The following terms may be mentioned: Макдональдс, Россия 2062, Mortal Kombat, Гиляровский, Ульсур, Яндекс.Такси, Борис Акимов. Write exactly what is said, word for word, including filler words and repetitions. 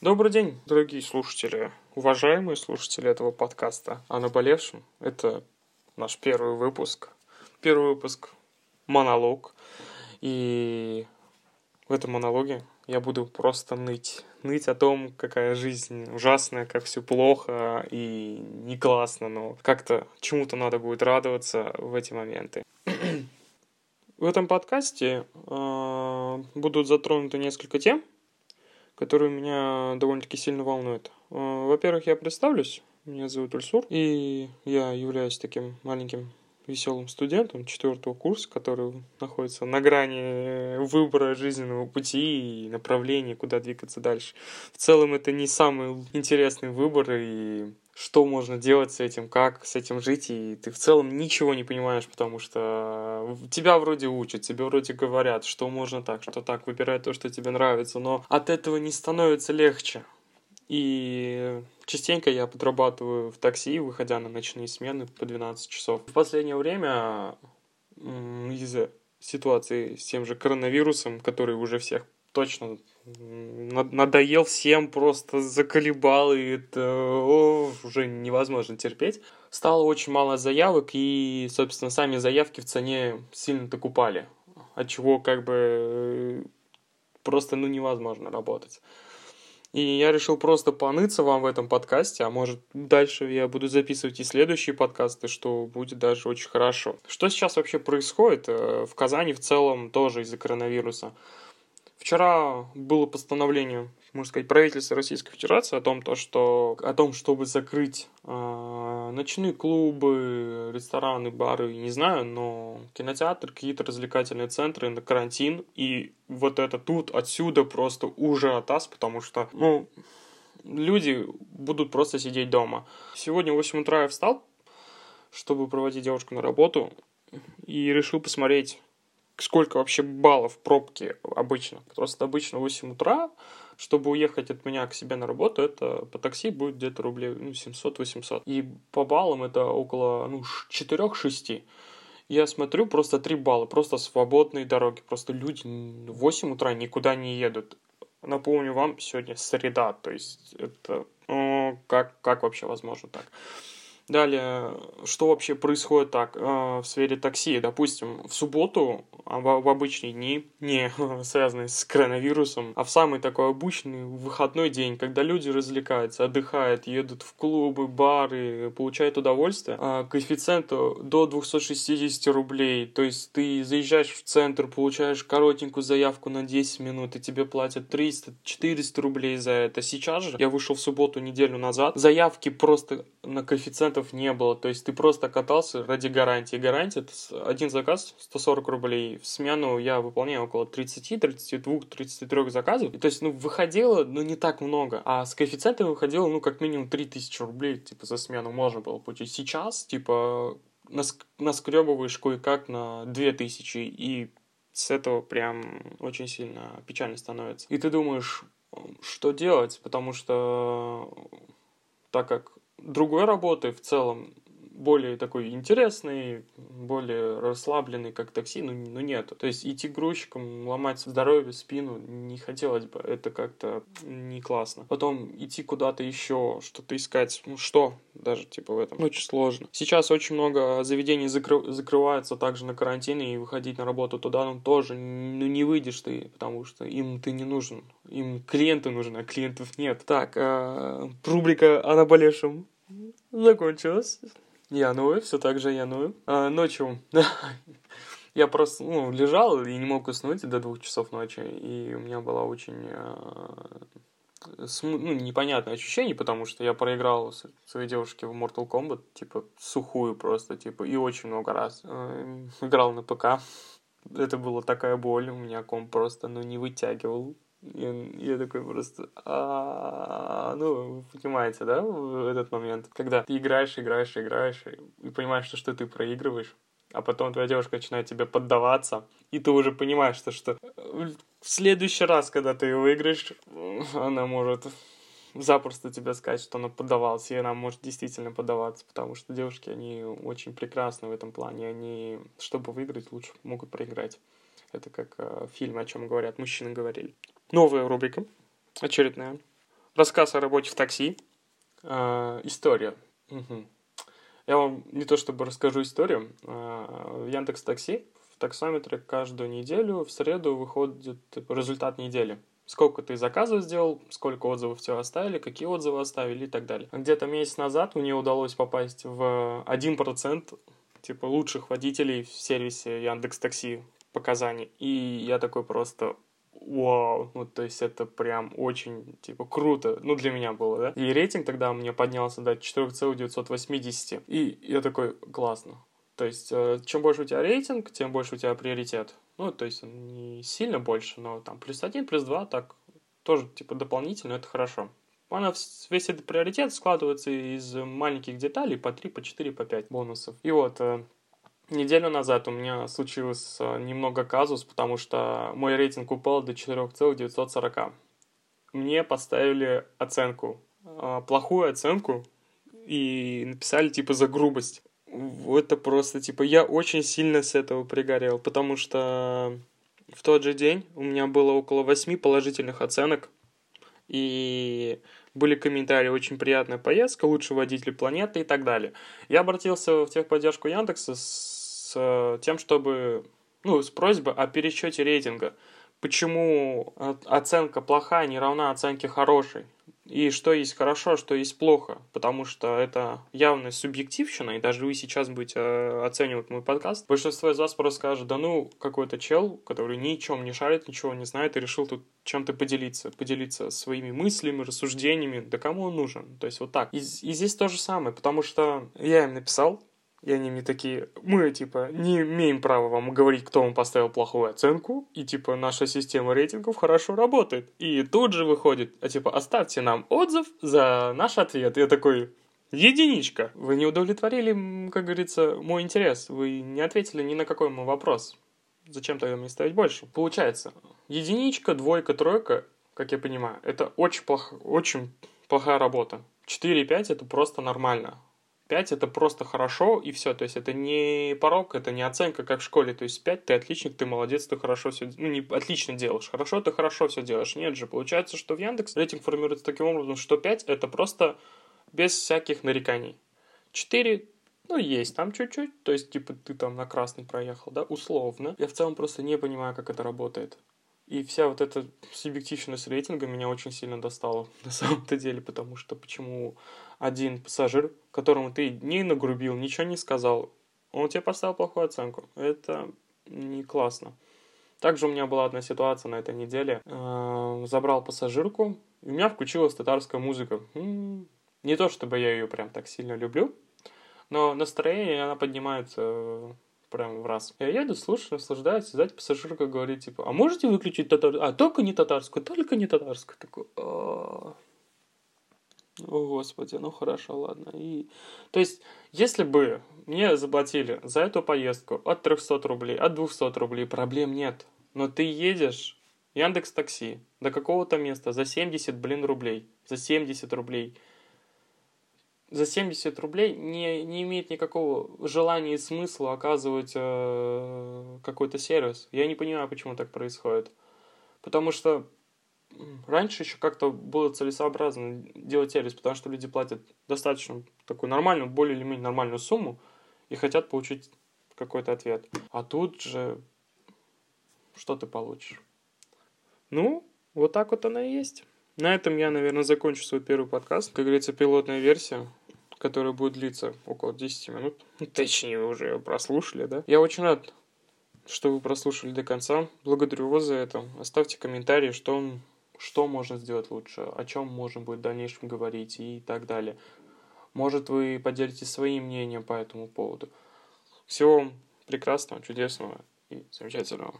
Добрый день, дорогие слушатели, уважаемые слушатели этого подкаста о наболевшем. Это наш первый выпуск, первый выпуск монолог, и в этом монологе я буду просто ныть, ныть о том, какая жизнь ужасная, как все плохо и не классно, но как-то чему-то надо будет радоваться в эти моменты. В этом подкасте э, будут затронуты несколько тем, которые меня довольно-таки сильно волнуют. Во-первых, я представлюсь. Меня зовут Ульсур, и я являюсь таким маленьким веселым студентом четвертого курса, который находится на грани выбора жизненного пути и направления, куда двигаться дальше. В целом, это не самый интересный выбор, и что можно делать с этим, как с этим жить, и ты в целом ничего не понимаешь, потому что тебя вроде учат, тебе вроде говорят, что можно так, что так, выбирай то, что тебе нравится, но от этого не становится легче. И частенько я подрабатываю в такси, выходя на ночные смены по двенадцать часов. В последнее время из-за ситуации с тем же коронавирусом, который уже всех точно надоел, всем просто заколебал, и это о, уже невозможно терпеть. Стало очень мало заявок, и, собственно, сами заявки в цене сильно-то купали, отчего как бы просто ну, невозможно работать. И я решил просто поныться вам в этом подкасте, а может дальше я буду записывать и следующие подкасты, что будет даже очень хорошо. Что сейчас вообще происходит в Казани в целом тоже из-за коронавируса? Вчера было постановление, можно сказать, правительства Российской Федерации о том, то, что, о том чтобы закрыть э, ночные клубы, рестораны, бары, не знаю, но кинотеатр, какие-то развлекательные центры на карантин. И вот это тут, отсюда просто ужас, потому что ну, люди будут просто сидеть дома. Сегодня в восемь утра я встал, чтобы проводить девушку на работу, и решил посмотреть, сколько вообще баллов пробки обычно. Просто обычно в восемь утра, чтобы уехать от меня к себе на работу, это по такси будет где-то рублей ну, семьсот-восемьсот. И по баллам это около ну, четыре-шесть. Я смотрю, просто три балла, просто свободные дороги. Просто люди в восемь утра никуда не едут. Напомню вам, сегодня среда, то есть это ну, как, как вообще возможно так? Далее, что вообще происходит так в сфере такси? Допустим, в субботу, в обычные дни, не связанные с коронавирусом, а в самый такой обычный выходной день, когда люди развлекаются, отдыхают, едут в клубы, бары, получают удовольствие, коэффициент до двести шестьдесят рублей. То есть ты заезжаешь в центр, получаешь коротенькую заявку на десять минут, и тебе платят триста-четыреста рублей за это. Сейчас же, я вышел в субботу неделю назад, заявки просто на коэффициент не было, то есть ты просто катался ради гарантии. Гарантия — это один заказ сто сорок рублей, в смену я выполняю около тридцать, тридцать два, тридцать три заказов, и, то есть ну выходило, ну не так много, а с коэффициентами выходило ну как минимум три тысячи рублей, типа за смену можно было получить. Сейчас типа наск- наскребываешь кое-как на две тысячи, и с этого прям очень сильно печально становится. И ты думаешь, что делать, потому что так как другой работы в целом, более такой интересный, более расслабленный, как такси, ну, ну нету. То есть идти грузчиком, ломать здоровье, спину не хотелось бы, это как-то не классно. Потом идти куда-то еще, что-то искать, ну что, даже типа в этом очень сложно. Сейчас очень много заведений закры- закрываются также на карантине, и выходить на работу туда, ну тоже, ну не выйдешь ты, потому что им ты не нужен, им клиенты нужны, а клиентов нет. Так, рубрика «О наболевшем» закончилась. Я ную, все так же я ную. А, ночью я просто ну, лежал и не мог уснуть до двух часов ночи. И у меня было очень а, см, ну, непонятное ощущение, потому что я проиграл своей девушке в Mortal Kombat, типа, сухую просто, типа, и очень много раз. А, играл на ПК. Это была такая боль, у меня комп просто, ну, не вытягивал. Я, я такой просто, а, ну, понимаете, да, в этот момент, когда ты играешь, играешь, играешь, и понимаешь, что, что ты проигрываешь, а потом твоя девушка начинает тебе поддаваться, и ты уже понимаешь, что, что в следующий раз, когда ты ее выиграешь, она может запросто тебе сказать, что она поддавалась, и она может действительно поддаваться, потому что девушки, они очень прекрасны в этом плане, они, чтобы выиграть, лучше могут проиграть. Это как э, в фильме, о чем говорят, мужчины говорили. Новая рубрика, очередная. Рассказ о работе в такси. Э, история. Угу. Я вам не то чтобы расскажу историю. Э, в Яндекс.Такси в таксометре каждую неделю в среду выходит результат недели. Сколько ты заказов сделал, сколько отзывов тебе оставили, какие отзывы оставили и так далее. Где-то месяц назад мне удалось попасть в один процент типа лучших водителей в сервисе Яндекс.Такси показаний. И я такой просто... Вау, ну то есть это прям очень, типа, круто, ну для меня было, да? И рейтинг тогда у меня поднялся до четыре целых девятьсот восемьдесят, и я такой, классно. То есть, чем больше у тебя рейтинг, тем больше у тебя приоритет. Ну, то есть, не сильно больше, но там плюс один, плюс два, так, тоже, типа, дополнительно, это хорошо. Она весь этот приоритет складывается из маленьких деталей по три, по четыре, по пять бонусов. И вот... Неделю назад у меня случился немного казус, потому что мой рейтинг упал до четыре целых девятьсот сорок. Мне поставили оценку, плохую оценку, и написали типа за грубость. Это просто типа я очень сильно с этого пригорел, потому что в тот же день у меня было около восьми положительных оценок, и... Были комментарии, очень приятная поездка, лучший водитель планеты и так далее. Я обратился в техподдержку Яндекса с тем, чтобы, ну, с просьбой о пересчете рейтинга. Почему оценка плохая не равна оценке хорошей? И что есть хорошо, что есть плохо? Потому что это явно субъективщина, и даже вы сейчас будете оценивать мой подкаст. Большинство из вас просто скажет, да ну, какой-то чел, который ни о чем не шарит, ничего не знает, и решил тут чем-то поделиться, поделиться своими мыслями, рассуждениями, да кому он нужен, то есть вот так. И, и здесь то же самое, потому что я им написал, и они мне такие, мы, типа, не имеем права вам говорить, кто вам поставил плохую оценку, и, типа, наша система рейтингов хорошо работает. И тут же выходит, а, типа, оставьте нам отзыв за наш ответ. Я такой, единичка. Вы не удовлетворили, как говорится, мой интерес. Вы не ответили ни на какой мой вопрос. Зачем тогда мне ставить больше? Получается, единичка, двойка, тройка, как я понимаю, это очень, плох... очень плохая работа. четыре и пять это просто нормально. пять это просто хорошо, и все. То есть это не порог, это не оценка, как в школе. То есть пять ты отличник, ты молодец, ты хорошо все... Ну, не отлично делаешь. Хорошо, ты хорошо все делаешь. Нет же, получается, что в Яндекс рейтинг формируется таким образом, что пять это просто без всяких нареканий. четыре, ну, есть там чуть-чуть. То есть, типа, ты там на красный проехал, да, условно. Я в целом просто не понимаю, как это работает. И вся вот эта субъективность рейтинга меня очень сильно достала на самом-то деле, потому что почему один пассажир, которому ты не нагрубил, ничего не сказал, он тебе поставил плохую оценку. Это не классно. Также у меня была одна ситуация на этой неделе. Забрал пассажирку, и у меня включилась татарская музыка. Не то чтобы я ее прям так сильно люблю, но настроение, она поднимается... Прям в раз. Я еду, слушаю, наслаждаюсь, знаете, пассажирка говорит, типа, а можете выключить татарскую? А, только не татарскую, только не татарскую. Такой, о, господи, ну хорошо, ладно. И... То есть, если бы мне заплатили за эту поездку от триста рублей, от двести рублей, проблем нет. Но ты едешь в Яндекс.Такси до какого-то места за семьдесят, блин, рублей. За семьдесят рублей. За семьдесят рублей не, не имеет никакого желания и смысла оказывать э, какой-то сервис. Я не понимаю, почему так происходит. Потому что раньше еще как-то было целесообразно делать сервис, потому что люди платят достаточно такую нормальную, более или менее нормальную сумму и хотят получить какой-то ответ. А тут же что ты получишь? Ну, вот так вот оно и есть. На этом я, наверное, закончу свой первый подкаст. Как говорится, пилотная версия, которая будет длиться около десять минут. Точнее, вы уже ее прослушали, да? Я очень рад, что вы прослушали до конца. Благодарю вас за это. Оставьте комментарии, что, что можно сделать лучше, о чем можно будет в дальнейшем говорить и так далее. Может, вы поделитесь своим мнением по этому поводу. Всего вам прекрасного, чудесного и замечательного.